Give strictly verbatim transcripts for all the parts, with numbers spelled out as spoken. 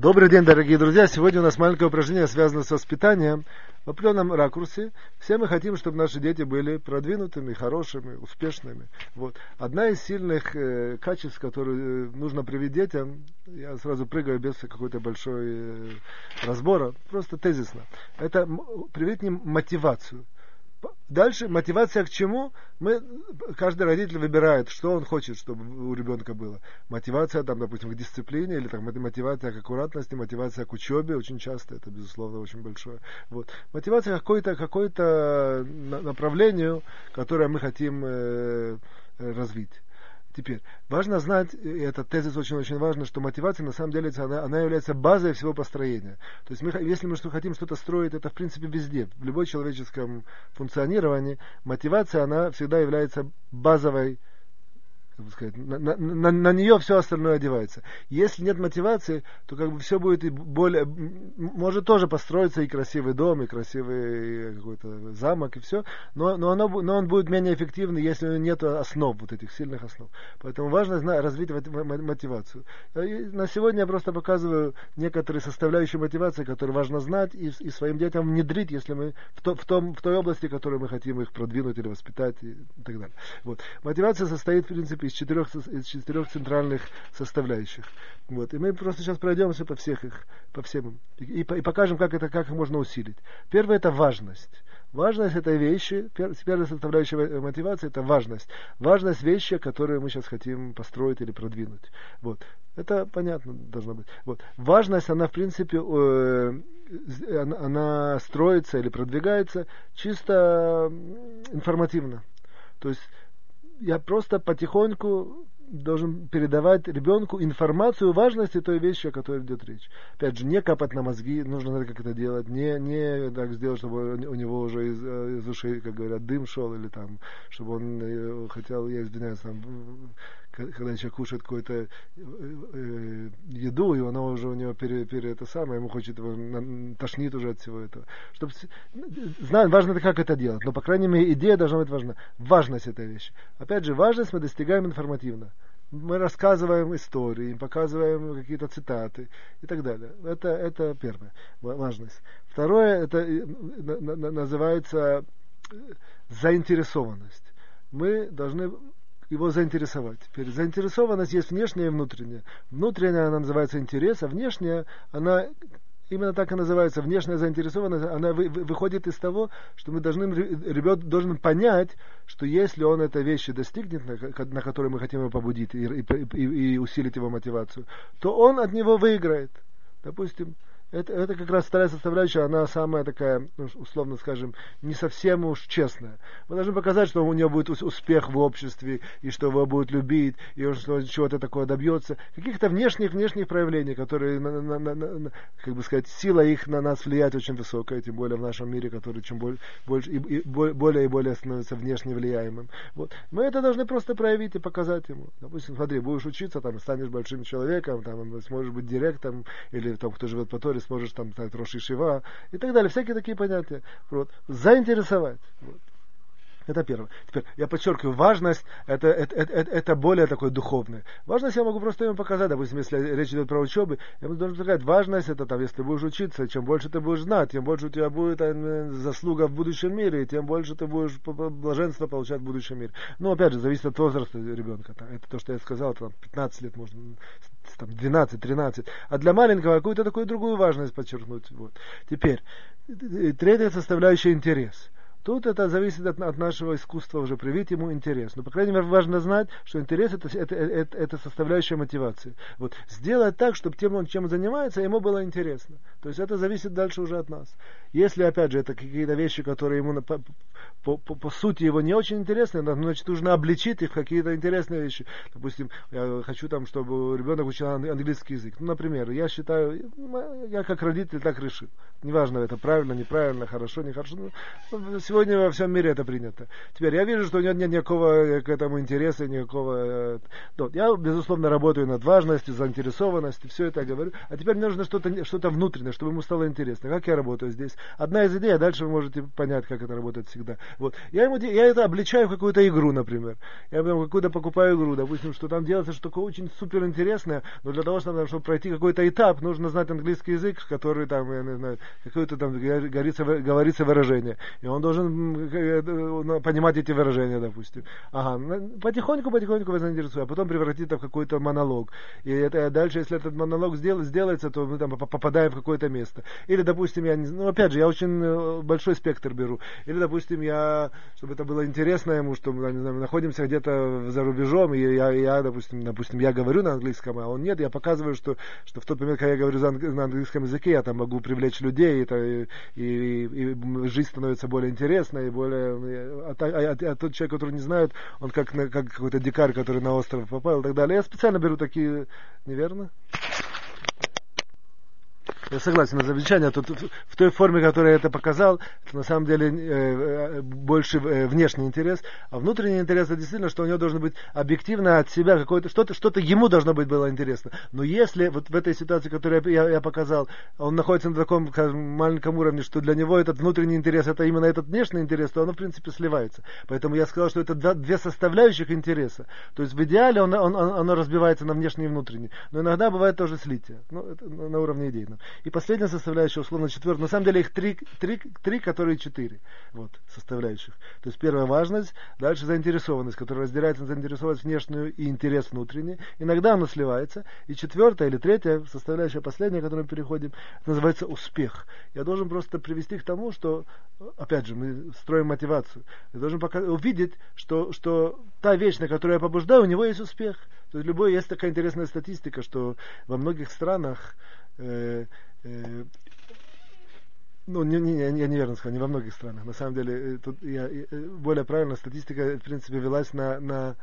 Добрый день, дорогие друзья! Сегодня у нас маленькое упражнение, связанное с воспитанием в определенном ракурсе. Все мы хотим, чтобы наши дети были продвинутыми, хорошими, успешными. Вот. Одна из сильных э, качеств, которые нужно привить детям, я сразу прыгаю без какой-то большой э, разбора, просто тезисно, это привить им мотивацию. Дальше мотивация к чему? Мы, каждый родитель выбирает, что он хочет, чтобы у ребенка было. Мотивация, там, допустим, к дисциплине, или там, мотивация к аккуратности, мотивация к учебе, очень часто это, безусловно, очень большое. Вот. Мотивация к какой-то, какой-то направлению, которое мы хотим э, развить. Теперь, важно знать, и этот тезис очень-очень важен, что мотивация, на самом деле, она, она является базой всего построения. То есть, мы, если мы что, хотим что-то строить, это, в принципе, везде. В любом человеческом функционировании мотивация, она всегда является базовой, как бы сказать, на, на, на, на нее все остальное одевается. Если нет мотивации, то как бы все будет и более... Может тоже построиться и красивый дом, и красивый какой-то замок, и все, но, но, оно, но он будет менее эффективный, если нет основ, вот этих сильных основ. Поэтому важно знать, развить мотивацию. И на сегодня я просто показываю некоторые составляющие мотивации, которые важно знать и, и своим детям внедрить, если мы в, то, в, том, в той области, в которой мы хотим их продвинуть или воспитать, и, и так далее. Вот. Мотивация состоит, в принципе, из четырех, из четырех центральных составляющих. Вот. И мы просто сейчас пройдемся по всех их, по всем им. И, и покажем, как это, как их можно усилить. Первое — это важность. Важность этой вещи, первая составляющая мотивации — это важность. Важность вещи, которую мы сейчас хотим построить или продвинуть. Вот. Это понятно должно быть. Вот. Важность, она в принципе э, она, она строится или продвигается чисто информативно. То есть я просто потихоньку должен передавать ребенку информацию о важности той вещи, о которой идет речь. Опять же, не капать на мозги, нужно как это делать, не, не так сделать, чтобы у него уже из, из ушей, как говорят, дым шел, или там, чтобы он хотел, я извиняюсь, там, когда человек кушает какую-то еду, и она уже у него пере, пере это самое, ему хочет, его тошнит уже от всего этого. Чтобы, знаем, важно, как это делать, но, по крайней мере, идея должна быть важна. Важность этой вещи. Опять же, важность мы достигаем информативно. Мы рассказываем истории, показываем какие-то цитаты и так далее. Это, это первое, важность. Второе, это называется заинтересованность. Мы должны его заинтересовать. Теперь заинтересованность есть внешняя и внутренняя. Внутренняя она называется интерес, а внешняя она... Именно так и называется. Внешняя заинтересованность, она вы, вы, выходит из того, что мы должны, ребенок должен понять, что если он этой вещи достигнет, на, на которой мы хотим его побудить и, и, и усилить его мотивацию, то он от него выиграет. Допустим, это, это как раз вторая составляющая, она самая такая, условно скажем, не совсем уж честная. Мы должны показать, что у него будет успех в обществе, и что его будут любить, и что он чего-то такое добьется. Каких-то внешних, внешних проявлений, которые, на, на, на, на, как бы сказать, сила их на нас влиять очень высокая, тем более в нашем мире, который чем более, больше, и, и, более и более становится внешне влияемым. Вот. Мы это должны просто проявить и показать ему. Допустим, смотри, будешь учиться, там, станешь большим человеком, там, сможешь быть директором, или там, кто живет по Торе, сможешь там стать Рош Ешива и так далее, всякие такие понятия. Вот. Заинтересовать. Вот. Это первое. Теперь я подчеркиваю, важность это, это, это, это более такое духовное. Важность я могу просто ему показать. Допустим, если речь идет про учебу, я ему должен сказать, важность это там, если будешь учиться, чем больше ты будешь знать, тем больше у тебя будет там, заслуга в будущем мире, и тем больше ты будешь блаженство получать в будущем мире. Ну, опять же, зависит от возраста ребенка. Там, это то, что я сказал, там пятнадцать лет можно, там двенадцать-тринадцать. А для маленького какую-то такую другую важность подчеркнуть. Вот. Теперь, третья составляющая — интерес. Тут это зависит от, от нашего искусства уже привить ему интерес. Но, по крайней мере, важно знать, что интерес это, – это, это, это составляющая мотивации. Вот. Сделать так, чтобы тем, он чем занимается, ему было интересно. То есть это зависит дальше уже от нас. Если, опять же, это какие-то вещи, которые ему по, по, по, по сути его не очень интересны, значит, нужно обличить их в какие-то интересные вещи. Допустим, я хочу, там, чтобы ребенок учил английский язык. Ну, например, я считаю, я как родитель так решил. Неважно, это правильно, неправильно, хорошо, нехорошо. Сегодня сегодня во всем мире это принято. Теперь я вижу, что у него нет никакого к этому интереса, никакого... Я, безусловно, работаю над важностью, заинтересованностью, все это я говорю. А теперь мне нужно что-то, что-то внутреннее, чтобы ему стало интересно. Как я работаю здесь? Одна из идей, а дальше вы можете понять, как это работает всегда. Вот. Я, ему, я это обличаю в какую-то игру, например. Я потом какую-то покупаю игру, допустим, что там делается что такое очень суперинтересное, но для того, чтобы, чтобы пройти какой-то этап, нужно знать английский язык, который там, я не знаю, какое-то там горится, говорится выражение. И он должен понимать эти выражения, допустим. Ага, потихоньку-потихоньку вас заинтересует, а потом превратит это в какой-то монолог. И это, дальше, если этот монолог сдел, сделается, то мы там попадаем в какое-то место. Или, допустим, я не знаю, ну, опять же, я очень большой спектр беру. Или, допустим, я, чтобы это было интересно ему, что мы, не знаю, мы находимся где-то за рубежом, и я, я допустим, допустим, я говорю на английском, а он нет, я показываю, что, что в тот момент, когда я говорю на английском языке, я там могу привлечь людей, это, и, и, и жизнь становится более интересной, и более... А, а, а тот человек, который не знает, он как, как какой-то дикарь, который на остров попал и так далее. Я специально беру такие... Неверно? Я согласен на замечание, тут в той форме, которую я это показал, это на самом деле больше внешний интерес, а внутренний интерес это действительно, что у него должно быть объективно от себя какое-то, что-то, что-то ему должно быть было интересно. Но если вот в этой ситуации, которую я, я показал, он находится на таком маленьком уровне, что для него этот внутренний интерес, это именно этот внешний интерес, то оно в принципе сливается. Поэтому я сказал, что это две составляющих интереса. То есть в идеале он, он, оно разбивается на внешний и внутренний. Но иногда бывает тоже слитие, ну, это на уровне идейного. И последняя составляющая, условно, четвертая. На самом деле их три, три, три которые четыре вот, составляющих. То есть первая важность, дальше заинтересованность, которая разделяется на заинтересованность внешнюю и интерес внутренний. Иногда она сливается. И четвертая или третья составляющая, последняя, к которой мы переходим, называется успех. Я должен просто привести к тому, что, опять же, мы строим мотивацию. Я должен пока увидеть, что, что та вещь, на которую я побуждаю, у него есть успех. То есть любой, есть такая интересная статистика, что во многих странах Э, э, ну, не, не, я неверно сказал, не во многих странах. На самом деле, тут я, более правильно, статистика, в принципе, велась на, на,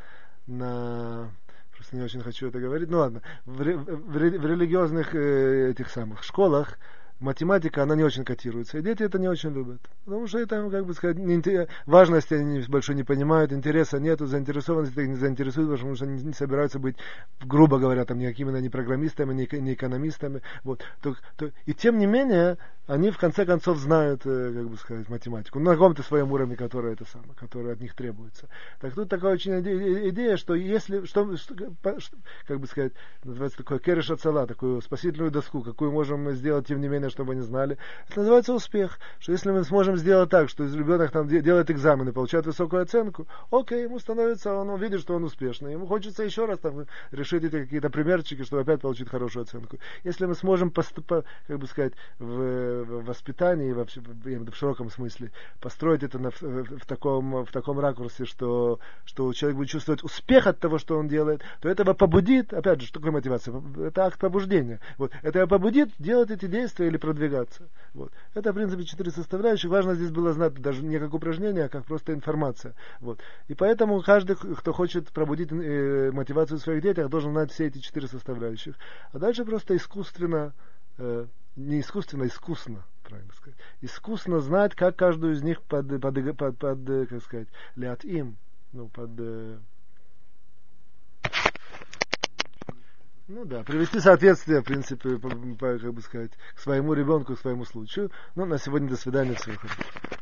на... Просто не очень хочу это говорить. Ну, ладно. В, в, в религиозных э, этих самых школах математика, она не очень котируется. И дети это не очень любят. Потому что это, как бы сказать, не, важности они большой не понимают, интереса нету, заинтересованности их не заинтересует, потому что они не собираются быть, грубо говоря, там, никакими не программистами, не экономистами. Вот. То, то, и тем не менее, они в конце концов знают, как бы сказать, математику. На каком-то своем уровне, которое это самое, которое от них требуется. Так тут такая очень идея, идея что если, что, что, как бы сказать, называется такое кереш ацала, такую спасительную доску, какую можем сделать, тем не менее, чтобы они знали. Это называется успех. Что если мы сможем сделать так, что ребенок там делает экзамены, получает высокую оценку, окей, ему становится, он увидит, что он успешный. Ему хочется еще раз там решить эти какие-то примерчики, чтобы опять получить хорошую оценку. Если мы сможем, поступать, как бы сказать, в воспитании, вообще, в широком смысле, построить это на, в, в, таком, в таком ракурсе, что, что человек будет чувствовать успех от того, что он делает, то это его побудит, опять же, что такое мотивация? Это акт пробуждения. Вот. Это его побудит делать эти действия или продвигаться. Вот. Это, в принципе, четыре составляющих. Важно здесь было знать даже не как упражнение, а как просто информация. Вот. И поэтому каждый, кто хочет пробудить э, мотивацию в своих детях, должен знать все эти четыре составляющих. А дальше просто искусственно, э, не искусственно, искусно, правильно сказать, искусно знать, как каждую из них под, под, под, под как сказать, лят им, ну, под... Э, Ну да, привести соответствие, в принципе, по, по, как бы сказать, к своему ребенку, к своему случаю. Ну, на сегодня до свидания, всего хорошего.